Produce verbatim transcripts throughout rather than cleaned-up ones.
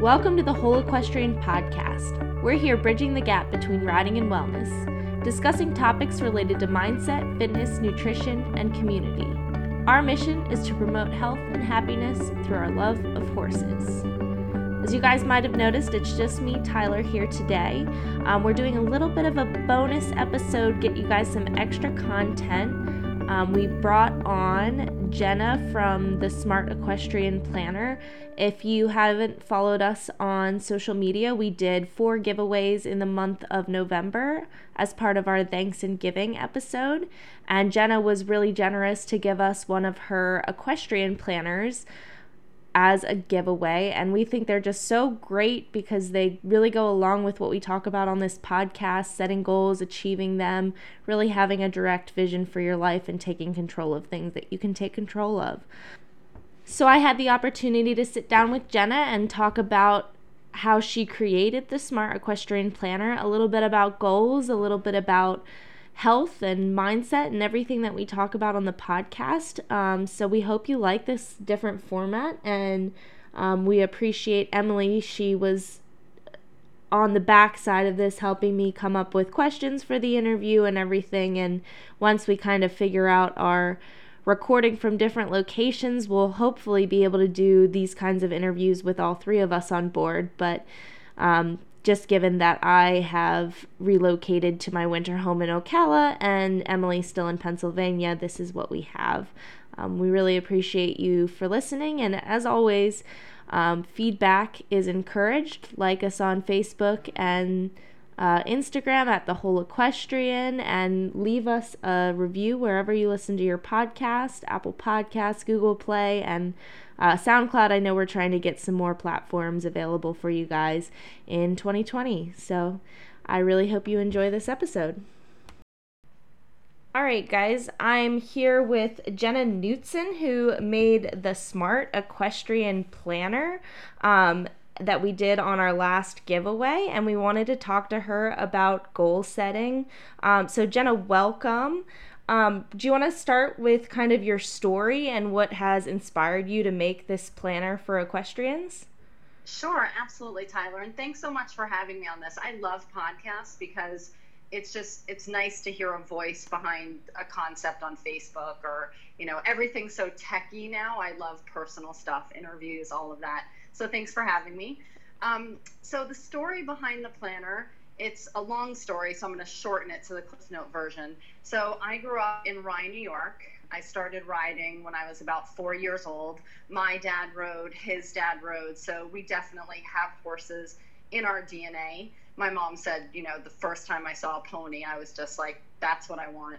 Welcome to the Whole Equestrian Podcast. We're here bridging the gap between riding and wellness, discussing topics related to mindset, fitness, nutrition, and community. Our mission is to promote health and happiness through our love of horses. As you guys might have noticed, it's just me, Tyler, here today. Um, we're doing a little bit of a bonus episode, get you guys some extra content. Um, we brought on Jenna from the Smart Equestrian Planner. If you haven't followed us on social media, we did four giveaways in the month of November as part of our Thanks and Giving episode. And Jenna was really generous to give us one of her equestrian planners as a giveaway, and we think they're just so great because they really go along with what we talk about on this podcast: setting goals, achieving them, really having a direct vision for your life, and taking control of things that you can take control of. So I had the opportunity to sit down with Jenna and talk about how she created the Smart Equestrian Planner, a little bit about goals, a little bit about health and mindset and everything that we talk about on the podcast. Um, so we hope you like this different format, and um, we appreciate Emily. She was on the back side of this helping me come up with questions for the interview and everything, and once we kind of figure out our recording from different locations, we'll hopefully be able to do these kinds of interviews with all three of us on board. But um, just given that I have relocated to my winter home in Ocala and Emily's still in Pennsylvania, this is what we have. Um, we really appreciate you for listening, and as always, um, feedback is encouraged. Like us on Facebook and uh, Instagram at The Whole Equestrian, and leave us a review wherever you listen to your podcast: Apple Podcasts, Google Play, and Uh, SoundCloud. I know we're trying to get some more platforms available for you guys in twenty twenty, so I really hope you enjoy this episode. All right, guys, I'm here with Jenna Knutson, who made the Smart Equestrian Planner um, that we did on our last giveaway, and we wanted to talk to her about goal setting. Um, so, Jenna, welcome. Um, do you want to start with kind of your story and what has inspired you to make this planner for equestrians? Sure, absolutely, Tyler. And thanks so much for having me on this. I love podcasts because it's just, it's nice to hear a voice behind a concept on Facebook, or, you know, everything's so techie now. I love personal stuff, interviews, all of that. So thanks for having me. Um, so the story behind the planner, it's a long story, so I'm going to shorten it to the Cliff Note version. So I grew up in Rye, New York. I started riding when I was about four years old. My dad rode, his dad rode, so we definitely have horses in our D N A. My mom said, you know, the first time I saw a pony, I was just like, that's what I want.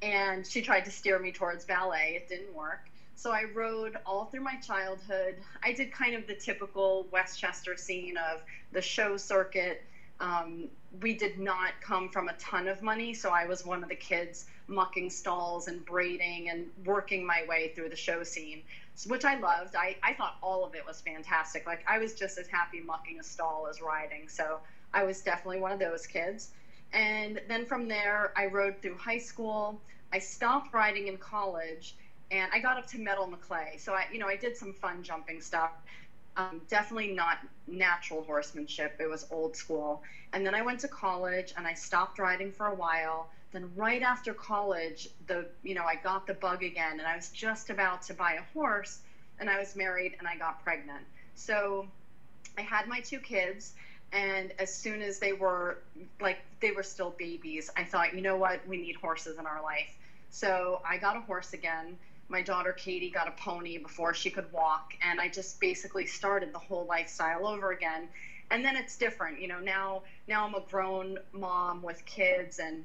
And she tried to steer me towards ballet. It didn't work. So I rode all through my childhood. I did kind of the typical Westchester scene of the show circuit. Um, we did not come from a ton of money, so I was one of the kids mucking stalls and braiding and working my way through the show scene, which I loved. I, I thought all of it was fantastic. Like, I was just as happy mucking a stall as riding, so I was definitely one of those kids. And then from there, I rode through high school. I stopped riding in college, and I got up to Metal Maclay. So I, you know, I did some fun jumping stuff. Um, definitely not natural horsemanship. It was old school. And then I went to college and I stopped riding for a while. Then right after college, the, you know, I got the bug again, and I was just about to buy a horse, and I was married and I got pregnant. So I had my two kids, and as soon as they were like, they were still babies, I thought, you know what, we need horses in our life. So I got a horse again. My daughter Katie got a pony before she could walk, and I just basically started the whole lifestyle over again. And then it's different, you know, now now I'm a grown mom with kids, and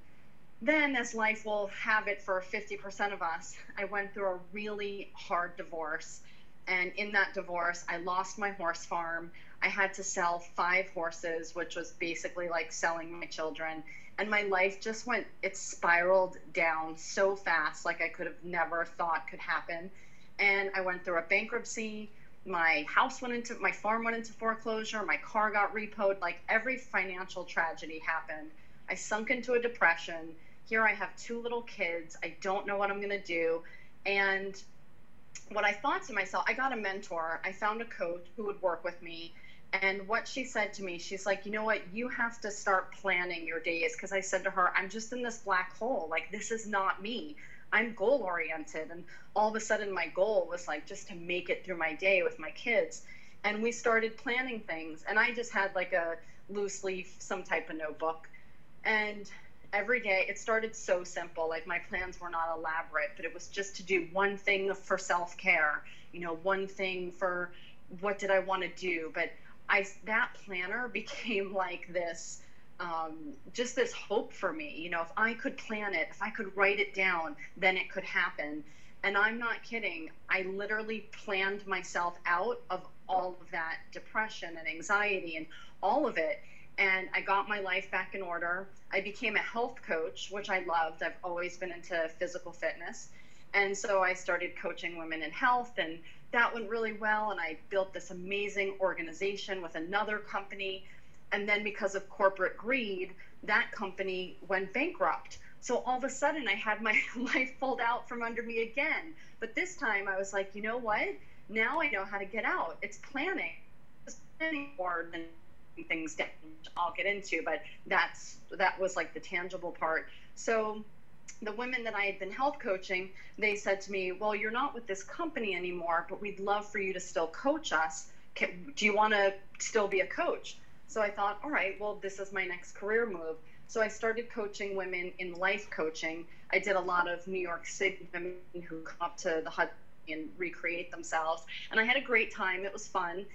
then, as life will have it for fifty percent of us, I went through a really hard divorce, and in that divorce I lost my horse farm. I had to sell five horses, which was basically like selling my children. And my life just went, it spiraled down so fast, like I could have never thought could happen. And I went through a bankruptcy. My house went into, my farm went into foreclosure. My car got repoed. Like, every financial tragedy happened. I sunk into a depression. Here I have two little kids. I don't know what I'm going to do. And what I thought to myself, I got a mentor. I found a coach who would work with me. And what she said to me, she's like, you know what, you have to start planning your days. Because I said to her, I'm just in this black hole. Like, this is not me. I'm goal oriented. And all of a sudden my goal was like just to make it through my day with my kids. And we started planning things. And I just had like a loose leaf, some type of notebook. And every day it started so simple. Like, my plans were not elaborate, but it was just to do one thing for self-care, you know, one thing for what did I want to do. But I, that planner became like this, um, just this hope for me. You know, if I could plan it, if I could write it down, then it could happen. And I'm not kidding. I literally planned myself out of all of that depression and anxiety and all of it. And I got my life back in order. I became a health coach, which I loved. I've always been into physical fitness. And so I started coaching women in health, and that went really well. And I built this amazing organization with another company. And then because of corporate greed, that company went bankrupt. So all of a sudden I had my life pulled out from under me again. But this time I was like, you know what? Now I know how to get out. It's planning. It's planning more than things down, which I'll get into, but that's that was like the tangible part. So the women that I had been health coaching, they said to me, well, you're not with this company anymore, but we'd love for you to still coach us. Can, do you want to still be a coach? So I thought, all right, well, this is my next career move. So I started coaching women in life coaching. I did a lot of New York City women who come up to the Hudson and recreate themselves. And I had a great time. It was fun.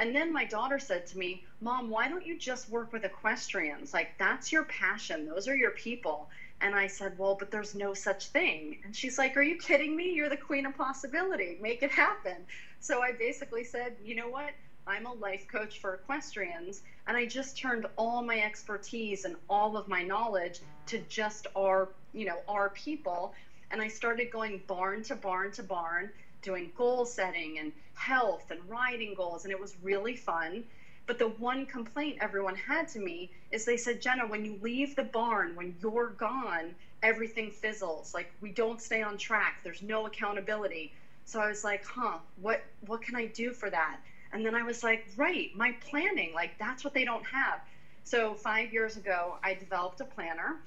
And then my daughter said to me, Mom, why don't you just work with equestrians? Like, that's your passion. Those are your people. And I said, well, but there's no such thing. And she's like, are you kidding me? You're the queen of possibility. Make it happen. So I basically said, you know what? I'm a life coach for equestrians. And I just turned all my expertise and all of my knowledge to just our, you know, our people. And I started going barn to barn to barn, doing goal setting and health and riding goals, and it was really fun. But the one complaint everyone had to me is they said, Jenna, when you leave the barn, when you're gone, everything fizzles. Like, we don't stay on track. There's no accountability. So I was like, huh, what what can I do for that? And then I was like, right, my planning, like, that's what they don't have. So five years ago, I developed a planner,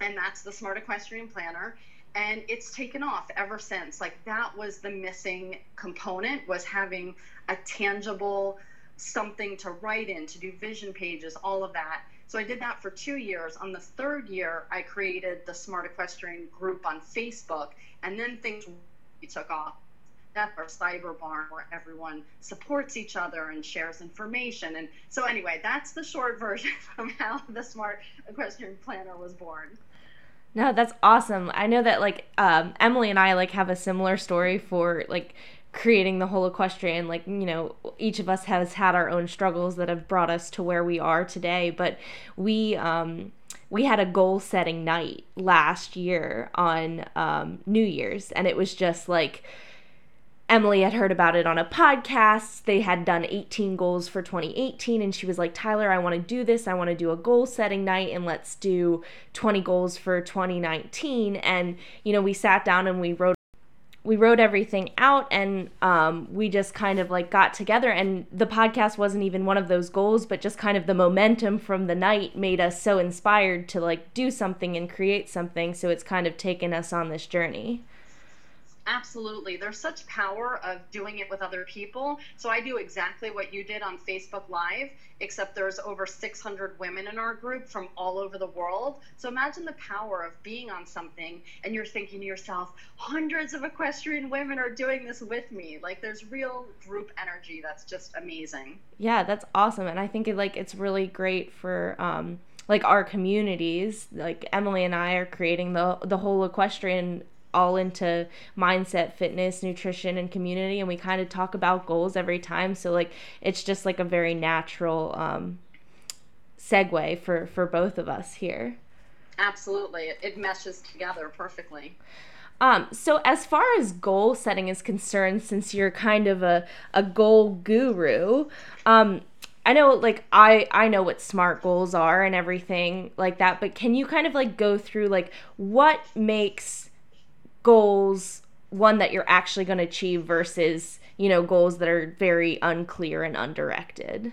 and that's the Smart Equestrian Planner. And it's taken off ever since. Like, that was the missing component, was having a tangible something to write in, to do vision pages, all of that. So I did that for two years. On the third year, I created the Smart Equestrian group on Facebook, and then things really took off. That's our cyber barn where everyone supports each other and shares information. And so anyway, that's the short version of how the Smart Equestrian Planner was born. No, that's awesome. I know that, like, um, Emily and I, like, have a similar story for, like, creating the whole equestrian. Like, you know, each of us has had our own struggles that have brought us to where we are today. But we um, we had a goal-setting night last year on um, New Year's, and it was just, like, Emily had heard about it on a podcast. They had done eighteen goals for twenty eighteen, and she was like, Tyler, I want to do this. I want to do a goal-setting night, and let's do twenty goals for twenty nineteen. And, you know, we sat down and we wrote we wrote everything out, and um, we just kind of, like, got together. And the podcast wasn't even one of those goals, but just kind of the momentum from the night made us so inspired to, like, do something and create something. So it's kind of taken us on this journey. Absolutely. There's such power of doing it with other people. So I do exactly what you did on Facebook Live, except there's over six hundred women in our group from all over the world. So imagine the power of being on something and you're thinking to yourself, hundreds of equestrian women are doing this with me. Like, there's real group energy that's just amazing. Yeah, that's awesome. And I think it, like, it's really great for um, like, our communities. Like, Emily and I are creating the the whole equestrian all into mindset, fitness, nutrition, and community, and we kind of talk about goals every time. So, like, it's just, like, a very natural um, segue for, for both of us here. Absolutely. It, it meshes together perfectly. Um, so as far as goal setting is concerned, since you're kind of a, a goal guru, um, I know, like, I, I know what SMART goals are and everything like that, but can you kind of, like, go through, like, what makes goals one that you're actually going to achieve versus, you know, goals that are very unclear and undirected?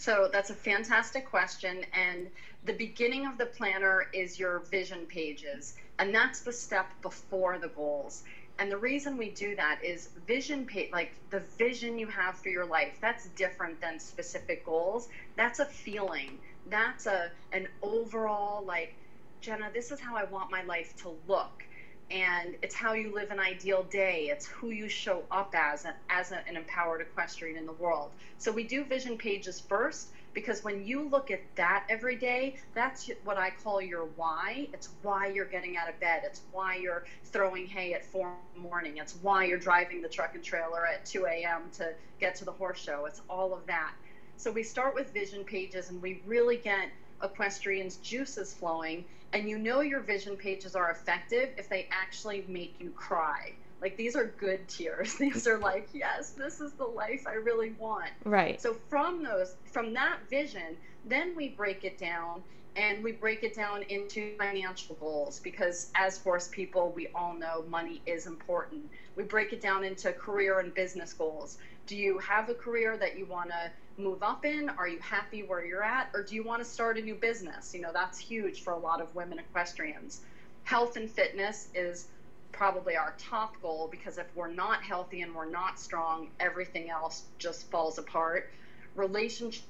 So that's a fantastic question. And the beginning of the planner is your vision pages, and that's the step before the goals. And the reason we do that is vision, pa- like the vision you have for your life, that's different than specific goals. That's a feeling. That's a an overall, like, Jenna, this is how I want my life to look. And it's how you live an ideal day. It's who you show up as, a, as a, an empowered equestrian in the world. So we do vision pages first, because when you look at that every day, that's what I call your why. It's why you're getting out of bed. It's why you're throwing hay at four in the morning. It's why you're driving the truck and trailer at two a.m. to get to the horse show. It's all of that. So we start with vision pages, and we really get equestrians' juices flowing. And you know your vision pages are effective if they actually make you cry. Like, these are good tears. These are like, yes, this is the life I really want. Right. So from those, from that vision, then we break it down, and we break it down into financial goals, because as horse people, we all know money is important. We break it down into career and business goals. Do you have a career that you want to move up in? Are you happy where you're at? Or do you want to start a new business? You know, that's huge for a lot of women equestrians. Health and fitness is probably our top goal, because if we're not healthy and we're not strong, everything else just falls apart. Relationship,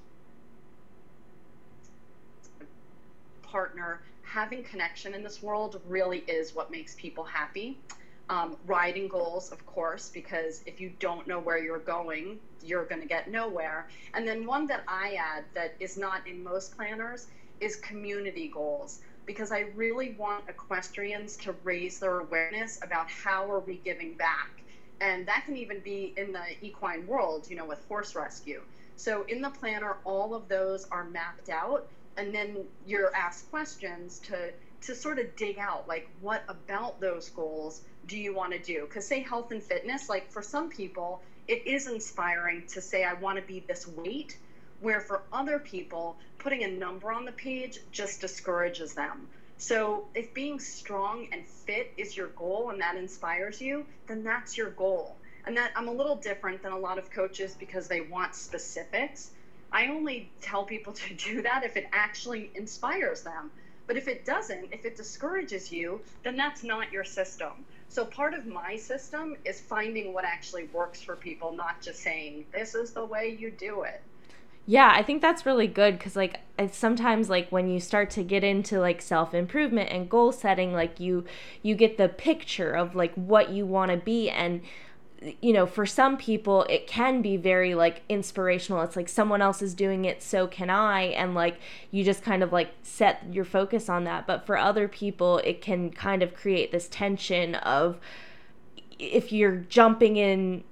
partner, having connection in this world really is what makes people happy. Um, riding goals, of course, because if you don't know where you're going, you're going to get nowhere. And then one that I add that is not in most planners is community goals, because I really want equestrians to raise their awareness about how are we giving back. And that can even be in the equine world, you know, with horse rescue. So in the planner, all of those are mapped out, and then you're asked questions to, to sort of dig out, like, what about those goals do you want to do? Because say health and fitness, like, for some people, it is inspiring to say, I want to be this weight, where for other people, putting a number on the page just discourages them. So if being strong and fit is your goal and that inspires you, then that's your goal. And that, I'm a little different than a lot of coaches because they want specifics. I only tell people to do that if it actually inspires them. But if it doesn't, if it discourages you, then that's not your system. So part of my system is finding what actually works for people, not just saying, this is the way you do it. Yeah, I think that's really good, because, like, it's sometimes, like, when you start to get into, like, self-improvement and goal setting, like, you you get the picture of, like, what you want to be. And, you know, for some people, it can be very, like, inspirational. It's like, someone else is doing it, so can I. And, like, you just kind of, like, set your focus on that. But for other people, it can kind of create this tension of, if you're jumping in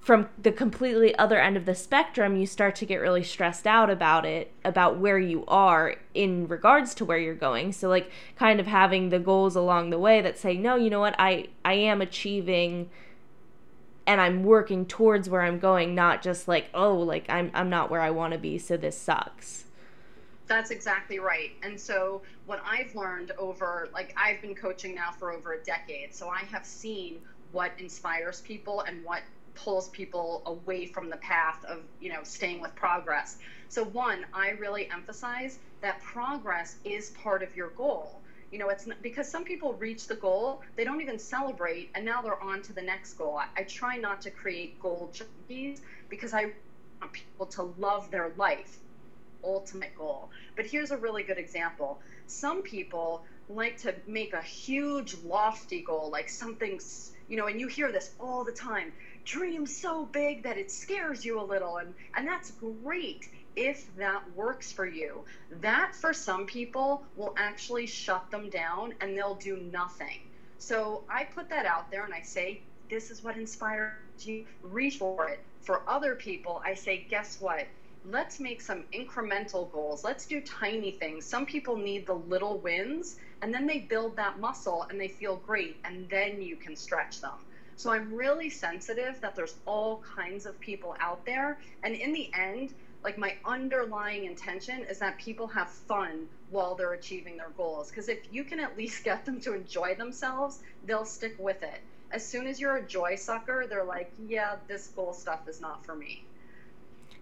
from the completely other end of the spectrum, you start to get really stressed out about it, about where you are in regards to where you're going. So, like, kind of having the goals along the way that say, no, you know what, I, I am achieving and I'm working towards where I'm going, not just like, oh, like, I'm I'm not where I want to be, so this sucks. That's exactly right. And so what I've learned over, like, I've been coaching now for over a decade, so I have seen what inspires people and what pulls people away from the path of, you know, staying with progress. So one, I really emphasize that progress is part of your goal. You know, it's not, because some people reach the goal, they don't even celebrate, and now they're on to the next goal. I, I try not to create goal junkies, because I want people to love their life, ultimate goal. But here's a really good example. Some people like to make a huge, lofty goal, like something, you know, and you hear this all the time. Dream so big that it scares you a little, and and that's great if that works for you. That, for some people, will actually shut them down and they'll do nothing. So I put that out there and I say, this is what inspires you, reach for it. For other people, I say, guess what, let's make some incremental goals. Let's do tiny things. Some people need the little wins, and then they build that muscle and they feel great, and then you can stretch them. So I'm really sensitive that there's all kinds of people out there. And in the end, like, my underlying intention is that people have fun while they're achieving their goals. Because if you can at least get them to enjoy themselves, they'll stick with it. As soon as you're a joy sucker, they're like, yeah, this goal stuff is not for me.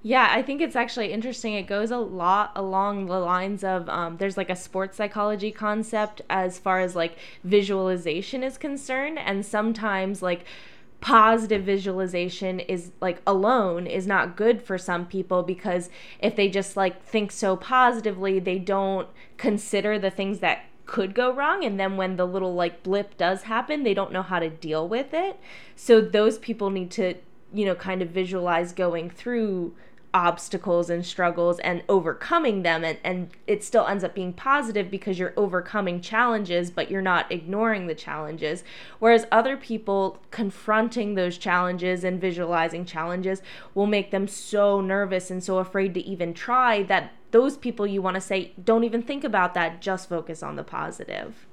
Yeah, I think it's actually interesting. It goes a lot along the lines of um, there's like a sports psychology concept as far as like visualization is concerned. And sometimes like positive visualization is like alone is not good for some people, because if they just like think so positively, they don't consider the things that could go wrong, and then when the little like blip does happen, they don't know how to deal with it. So those people need to, you know, kind of visualize going through obstacles and struggles and overcoming them, and, and it still ends up being positive because you're overcoming challenges, but you're not ignoring the challenges. Whereas other people confronting those challenges and visualizing challenges will make them so nervous and so afraid to even try that those people, you want to say, don't even think about that, just focus on the positive.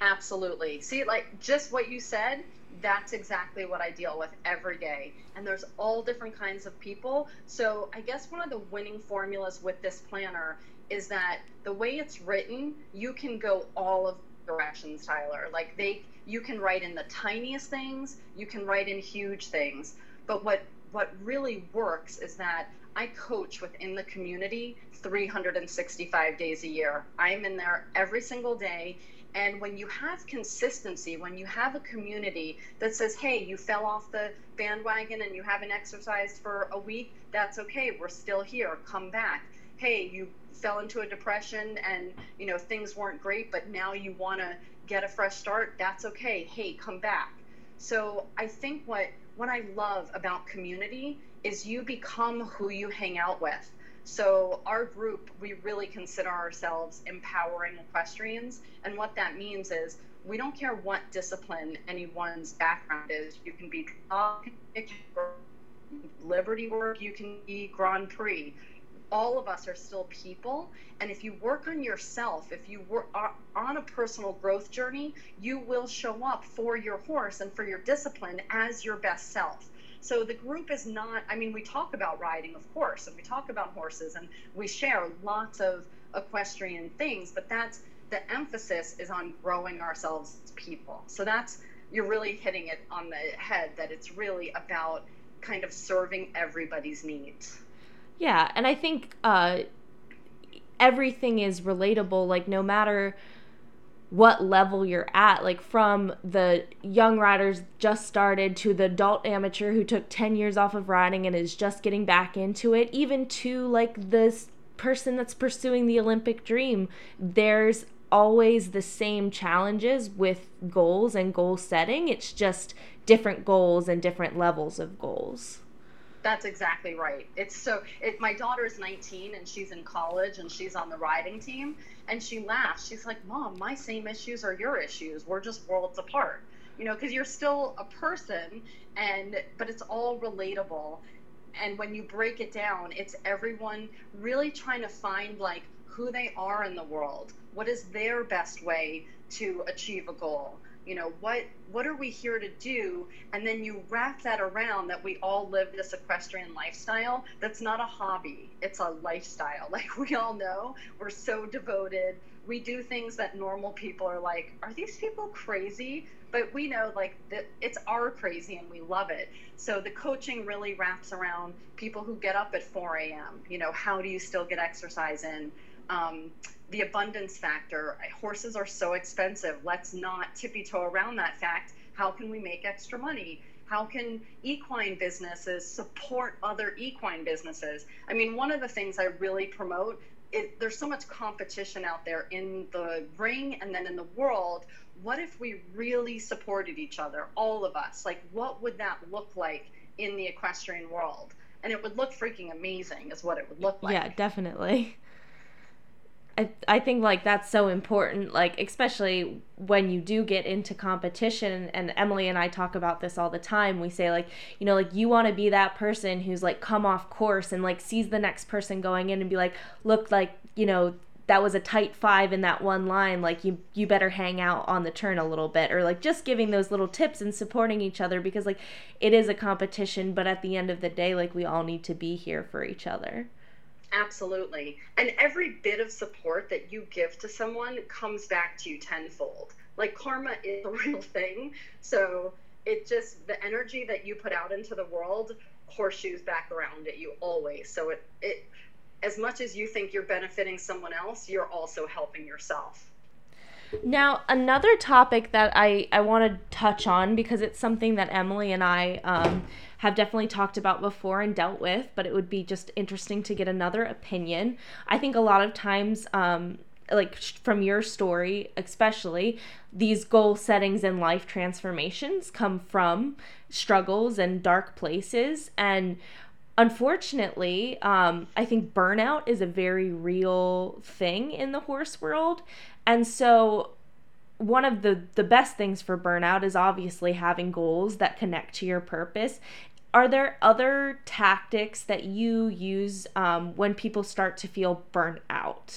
Absolutely. See, like just what you said, that's exactly what I deal with every day. And there's all different kinds of people. So I guess one of the winning formulas with this planner is that the way it's written, you can go all of directions, Tyler. Like they, you can write in the tiniest things, you can write in huge things. But what, what really works is that I coach within the community three hundred sixty-five days a year. I'm in there every single day. And when you have consistency, when you have a community that says, hey, you fell off the bandwagon and you haven't exercised for a week, that's okay, we're still here, come back. Hey, you fell into a depression and, you know, things weren't great, but now you want to get a fresh start, that's okay, hey, come back. So I think what, what I love about community is you become who you hang out with. So our group, we really consider ourselves empowering equestrians. And what that means is we don't care what discipline anyone's background is. You can be liberty work, you can be Grand Prix. All of us are still people. And if you work on yourself, if you work on a personal growth journey, you will show up for your horse and for your discipline as your best self. So the group is not, I mean, we talk about riding, of course, and we talk about horses, and we share lots of equestrian things, but that's, the emphasis is on growing ourselves as people. So that's, you're really hitting it on the head, that it's really about kind of serving everybody's needs. Yeah, and I think uh, everything is relatable, like no matter what level you're at, like from the young riders just started to the adult amateur who took ten years off of riding and is just getting back into it, even to like this person that's pursuing the Olympic dream. There's always the same challenges with goals and goal setting. It's just different goals and different levels of goals. That's exactly right. It's so, it, my daughter's nineteen and she's in college and she's on the riding team, and she laughs. She's like, Mom, my same issues are your issues. We're just worlds apart, you know, because you're still a person, and but it's all relatable. And when you break it down, it's everyone really trying to find like who they are in the world. What is their best way to achieve a goal? You know, what what are we here to do? And then you wrap that around that we all live this equestrian lifestyle. That's not a hobby. It's a lifestyle. Like we all know, we're so devoted. We do things that normal people are like, are these people crazy? But we know like that it's our crazy and we love it. So the coaching really wraps around people who get up at four a.m. You know, how do you still get exercise in? Um, the abundance factor. Horses are so expensive. Let's not tippy-toe around that fact. How can we make extra money? How can equine businesses support other equine businesses? I mean, one of the things I really promote is there's so much competition out there in the ring and then in the world. What if we really supported each other, all of us? Like, what would that look like in the equestrian world? And it would look freaking amazing is what it would look like. Yeah, definitely. I, I think like that's so important, like especially when you do get into competition. And Emily and I talk about this all the time. We say like, you know, like you want to be that person who's like come off course and like sees the next person going in and be like, look, like, you know, that was a tight five in that one line, like you you better hang out on the turn a little bit, or like just giving those little tips and supporting each other, because like it is a competition, but at the end of the day, like we all need to be here for each other. Absolutely. And every bit of support that you give to someone comes back to you tenfold. Like karma is a real thing. So it just, the energy that you put out into the world horseshoes back around at you always. So it, it, as much as you think you're benefiting someone else, you're also helping yourself. Now, another topic that I, I want to touch on, because it's something that Emily and I um, have definitely talked about before and dealt with, but it would be just interesting to get another opinion. I think a lot of times, um, like from your story especially, these goal settings and life transformations come from struggles and dark places. And unfortunately, um, I think burnout is a very real thing in the horse world. And so one of the, the best things for burnout is obviously having goals that connect to your purpose. Are there other tactics that you use um, when people start to feel burnt out?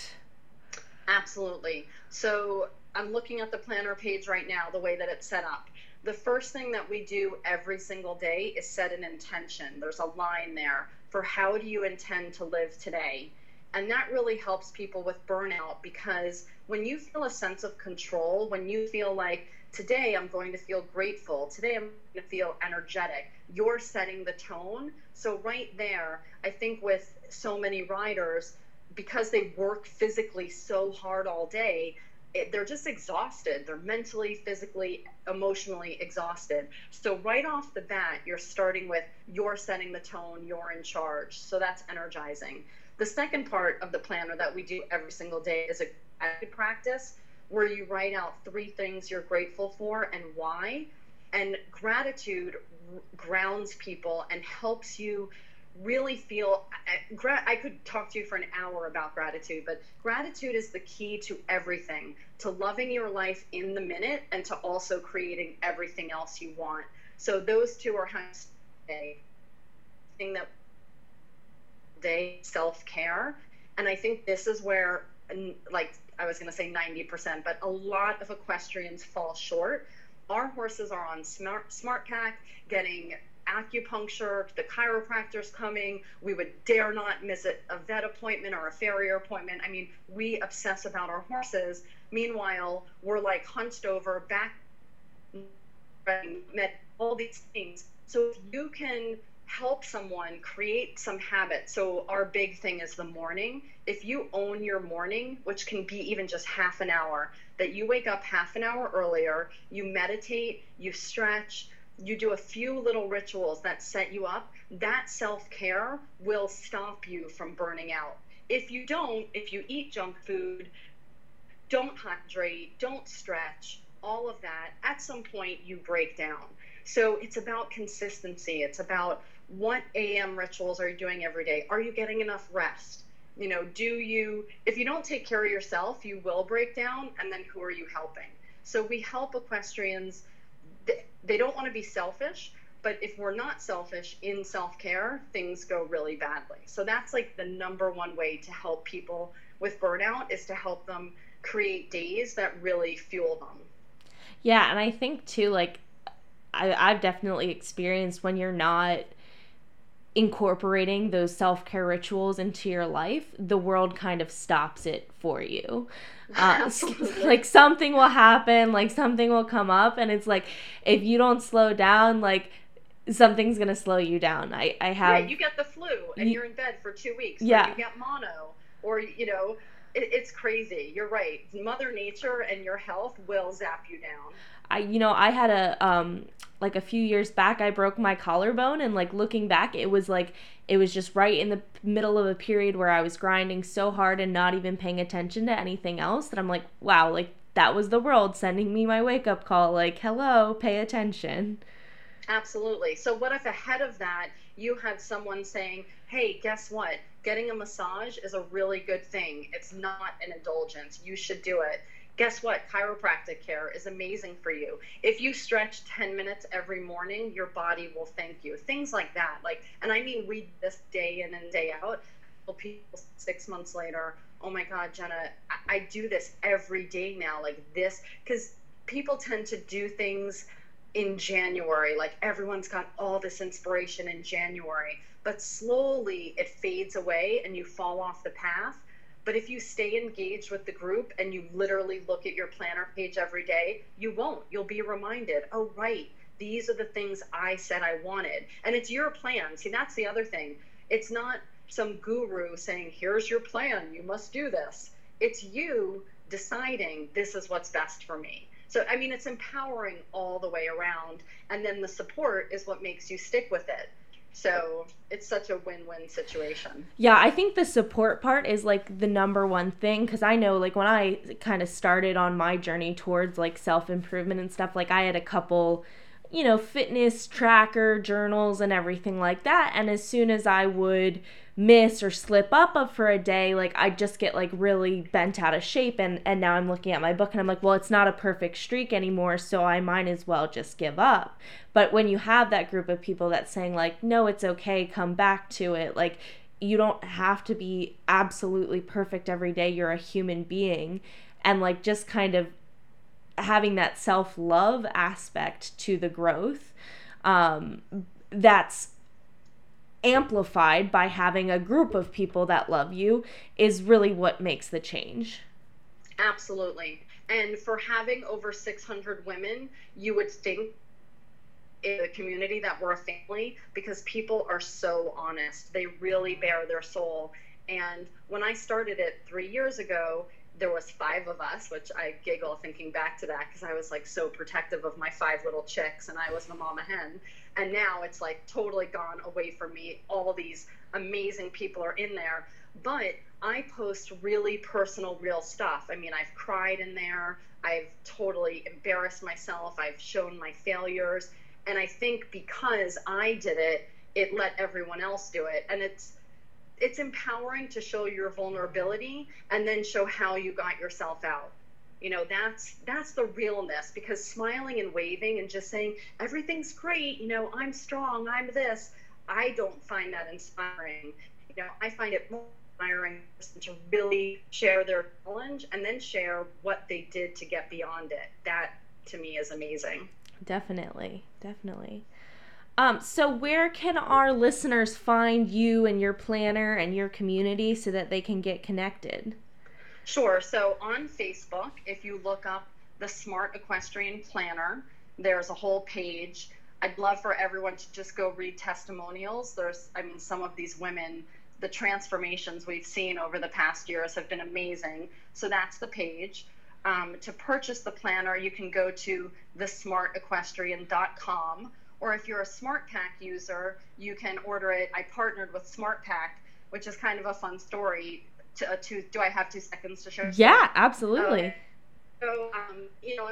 Absolutely. So I'm looking at the planner page right now, the way that it's set up. The first thing that we do every single day is set an intention. There's a line there for how do you intend to live today? And that really helps people with burnout, because when you feel a sense of control, when you feel like today I'm going to feel grateful, today I'm going to feel energetic, you're setting the tone. So right there, I think with so many riders, because they work physically so hard all day, it, they're just exhausted. They're mentally, physically, emotionally exhausted. So right off the bat, you're starting with you're setting the tone, you're in charge. So that's energizing. The second part of the planner that we do every single day is a gratitude practice, where you write out three things you're grateful for and why. And gratitude grounds people and helps you really feel, I could talk to you for an hour about gratitude, but gratitude is the key to everything, to loving your life in the minute and to also creating everything else you want. So those two are how a thing that day self-care. And I think this is where, like I was going to say ninety percent, but a lot of equestrians fall short. Our horses are on smart SmartPak, getting acupuncture, the chiropractor's coming, we would dare not miss a, a vet appointment or a farrier appointment. I mean, we obsess about our horses. Meanwhile, we're like hunched over, back, met all these things. So if you can help someone create some habit. So our big thing is the morning. If you own your morning, which can be even just half an hour, that you wake up half an hour earlier, you meditate, you stretch, you do a few little rituals that set you up, that self-care will stop you from burning out. If you don't, if you eat junk food, don't hydrate, don't stretch, all of that, at some point you break down. So it's about consistency. It's about what A M rituals are you doing every day? Are you getting enough rest? You know, do you, if you don't take care of yourself, you will break down, and then who are you helping? So we help equestrians. They don't want to be selfish, but if we're not selfish in self-care, things go really badly. So that's like the number one way to help people with burnout, is to help them create days that really fuel them. Yeah, and I think too, like I, I've definitely experienced when you're not incorporating those self-care rituals into your life, the world kind of stops it for you. Uh, like something will happen, like something will come up, and it's like if you don't slow down, like something's gonna slow you down. I, I have yeah, you get the flu and you, you're in bed for two weeks. Yeah, or you get mono, or you know, it, it's crazy. You're right. Mother Nature and your health will zap you down. I, you know, I had a um. like a few years back, I broke my collarbone, and like looking back, it was like, it was just right in the middle of a period where I was grinding so hard and not even paying attention to anything else, that I'm like, wow, like that was the world sending me my wake up call. Like, hello, pay attention. Absolutely. So what if ahead of that, you had someone saying, hey, guess what? Getting a massage is a really good thing. It's not an indulgence. You should do it. Guess what? Chiropractic care is amazing for you. If you stretch ten minutes every morning, your body will thank you. Things like that. Like, and I mean, we this day in and day out. People six months later, oh my God, Jenna, I, I do this every day now. Like this, because people tend to do things in January. Like everyone's got all this inspiration in January, but slowly it fades away and you fall off the path. But if you stay engaged with the group and you literally look at your planner page every day, you won't. You'll be reminded, oh, right, these are the things I said I wanted. And it's your plan. See, that's the other thing. It's not some guru saying, here's your plan, you must do this. It's you deciding this is what's best for me. So, I mean, it's empowering all the way around. And then the support is what makes you stick with it. So it's such a win-win situation. Yeah, I think the support part is like the number one thing, because I know like when I kind of started on my journey towards like self-improvement and stuff, like I had a couple, you know, fitness tracker journals and everything like that. And as soon as I would miss or slip up for a day, like I just get like really bent out of shape. And, and now I'm looking at my book and I'm like, well, it's not a perfect streak anymore, so I might as well just give up. But when you have that group of people that's saying like, no, it's okay, come back to it. Like, you don't have to be absolutely perfect every day. You're a human being. And like just kind of having that self-love aspect to the growth, um, that's amplified by having a group of people that love you, is really what makes the change. Absolutely. And for having over six hundred women, you would think in the community that we're a family, because people are so honest. They really bare their soul. And when I started it three years ago, there was five of us, which I giggle thinking back to that, because I was like so protective of my five little chicks and I was the mama hen. And now it's like totally gone away from me. All these amazing people are in there, but I post really personal, real stuff. I mean, I've cried in there. I've totally embarrassed myself. I've shown my failures. And I think because I did it, it let everyone else do it. And it's, it's empowering to show your vulnerability and then show how you got yourself out. You know, that's that's the realness, because smiling and waving and just saying everything's great, you know, I'm strong, I'm this, I don't find that inspiring. You know, I find it more inspiring to really share their challenge and then share what they did to get beyond it. That to me is amazing. Definitely, definitely. Um, so where can our listeners find you and your planner and your community so that they can get connected? Sure. So on Facebook, if you look up the Smart Equestrian Planner, there's a whole page. I'd love for everyone to just go read testimonials. There's, I mean, some of these women, the transformations we've seen over the past years have been amazing. So that's the page. Um, to purchase the planner, you can go to the smart equestrian dot com. Or if you're a SmartPak user, you can order it. I partnered with SmartPak, which is kind of a fun story. To, uh, to, do I have two seconds to show? Yeah, absolutely. Okay. So, um, you know,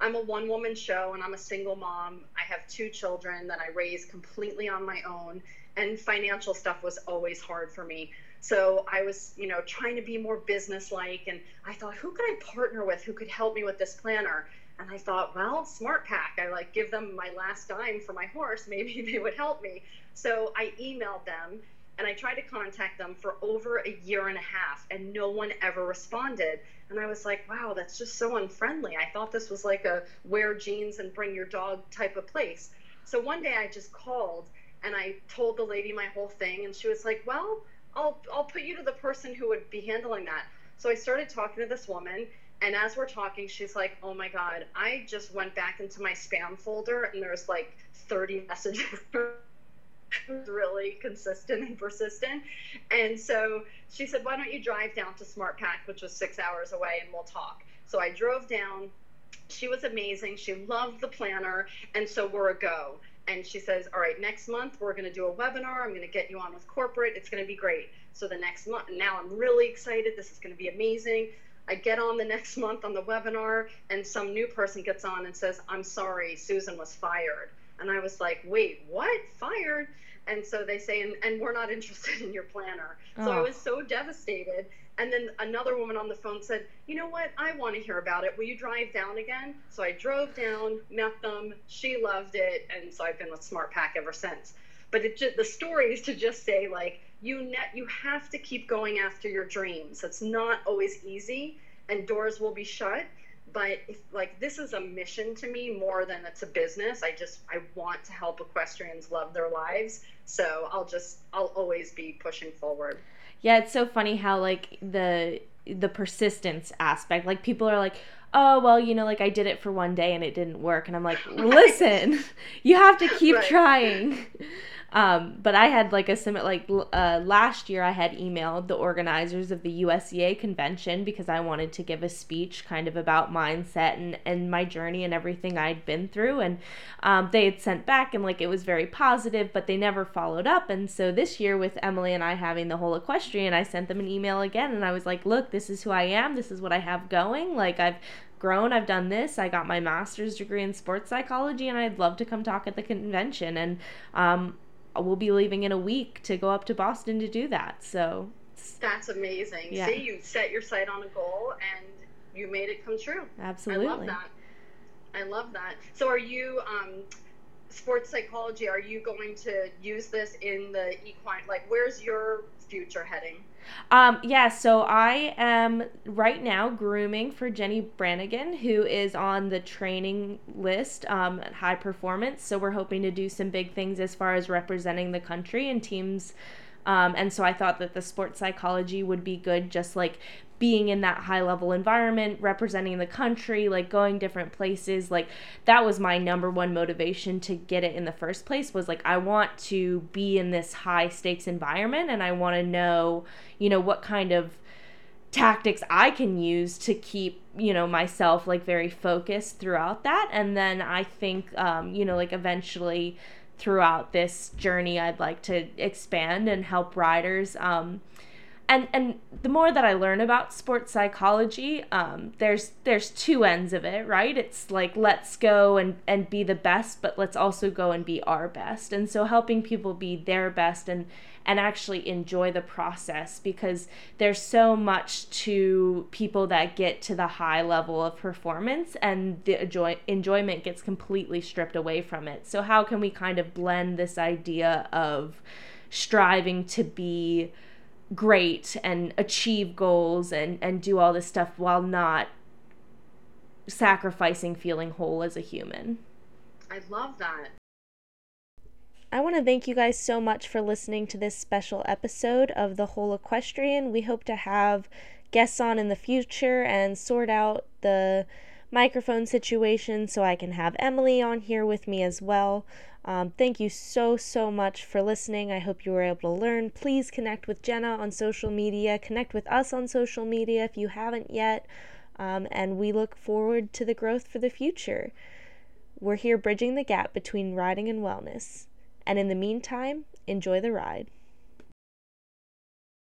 I'm a one-woman show and I'm a single mom. I have two children that I raise completely on my own, and financial stuff was always hard for me. So I was, you know, trying to be more business-like, and I thought, who could I partner with who could help me with this planner? And I thought, well, SmartPak, I like give them my last dime for my horse. Maybe they would help me. So I emailed them and I tried to contact them for over a year and a half, and no one ever responded. And I was like, wow, that's just so unfriendly. I thought this was like a wear jeans and bring your dog type of place. So one day I just called and I told the lady my whole thing, and she was like, well, I'll, I'll put you to the person who would be handling that. So I started talking to this woman. And as we're talking, she's like, oh my God, I just went back into my spam folder and there's like thirty messages. Really consistent and persistent. And so she said, why don't you drive down to SmartPak, which was six hours away, and we'll talk. So I drove down. She was amazing. She loved the planner. And so we're a go. And she says, all right, next month we're going to do a webinar. I'm going to get you on with corporate. It's going to be great. So the next month, now I'm really excited. This is going to be amazing. I get on the next month on the webinar, and some new person gets on and says, I'm sorry, Susan was fired. And I was like, wait, what? Fired? And so they say, and, and we're not interested in your planner. Oh. So I was so devastated. And then another woman on the phone said, you know what? I want to hear about it. Will you drive down again? So I drove down, met them. She loved it. And so I've been with SmartPak ever since. But it just, the story is to just say, like, you net, you have to keep going after your dreams. It's not always easy, and doors will be shut. But if, like, this is a mission to me more than it's a business. I just I want to help equestrians love their lives. So I'll just I'll always be pushing forward. Yeah, it's so funny how like the the persistence aspect. Like people are like, oh, well, you know, like I did it for one day and it didn't work. And I'm like, listen, you have to keep right. trying. Um, but I had like a summit, like uh, last year I had emailed the organizers of the U S E A convention because I wanted to give a speech kind of about mindset and, and my journey and everything I'd been through. And um, they had sent back and like it was very positive, but they never followed up. And so this year with Emily and I having the Whole Equestrian, I sent them an email again and I was like, look, this is who I am. This is what I have going. Like I've grown. I've done this. I got my master's degree in sports psychology and I'd love to come talk at the convention. And um, we'll be leaving in a week to go up to Boston to do that. So that's amazing. Yeah. See, you set your sight on a goal and you made it come true. Absolutely. I love that. I love that. So are you, um, sports psychology, are you going to use this in the equine, like where's your future heading? Um, yeah, so I am right now grooming for Jenny Brannigan, who is on the training list um, at High Performance. So we're hoping to do some big things as far as representing the country and teams. Um, and so I thought that the sports psychology would be good, just like being in that high level environment, representing the country, like going different places. Like that was my number one motivation to get it in the first place, was like, I want to be in this high stakes environment and I want to know, you know, what kind of tactics I can use to keep, you know, myself like very focused throughout that. And then I think, um, you know, like eventually throughout this journey, I'd like to expand and help riders, um, And and the more that I learn about sports psychology, um, there's there's two ends of it, right? It's like, let's go and, and be the best, but let's also go and be our best. And so helping people be their best and, and actually enjoy the process, because there's so much to people that get to the high level of performance and the enjoy, enjoyment gets completely stripped away from it. So how can we kind of blend this idea of striving to be great and achieve goals and and do all this stuff while not sacrificing feeling whole as a human? I love that. I want to thank you guys so much for listening to this special episode of The Whole Equestrian. We hope to have guests on in the future and sort out the microphone situation so I can have Emily on here with me as well. Um, thank you so, so much for listening. I hope you were able to learn. Please connect with Jenna on social media. Connect with us on social media if you haven't yet. Um, and we look forward to the growth for the future. We're here bridging the gap between riding and wellness. And in the meantime, enjoy the ride.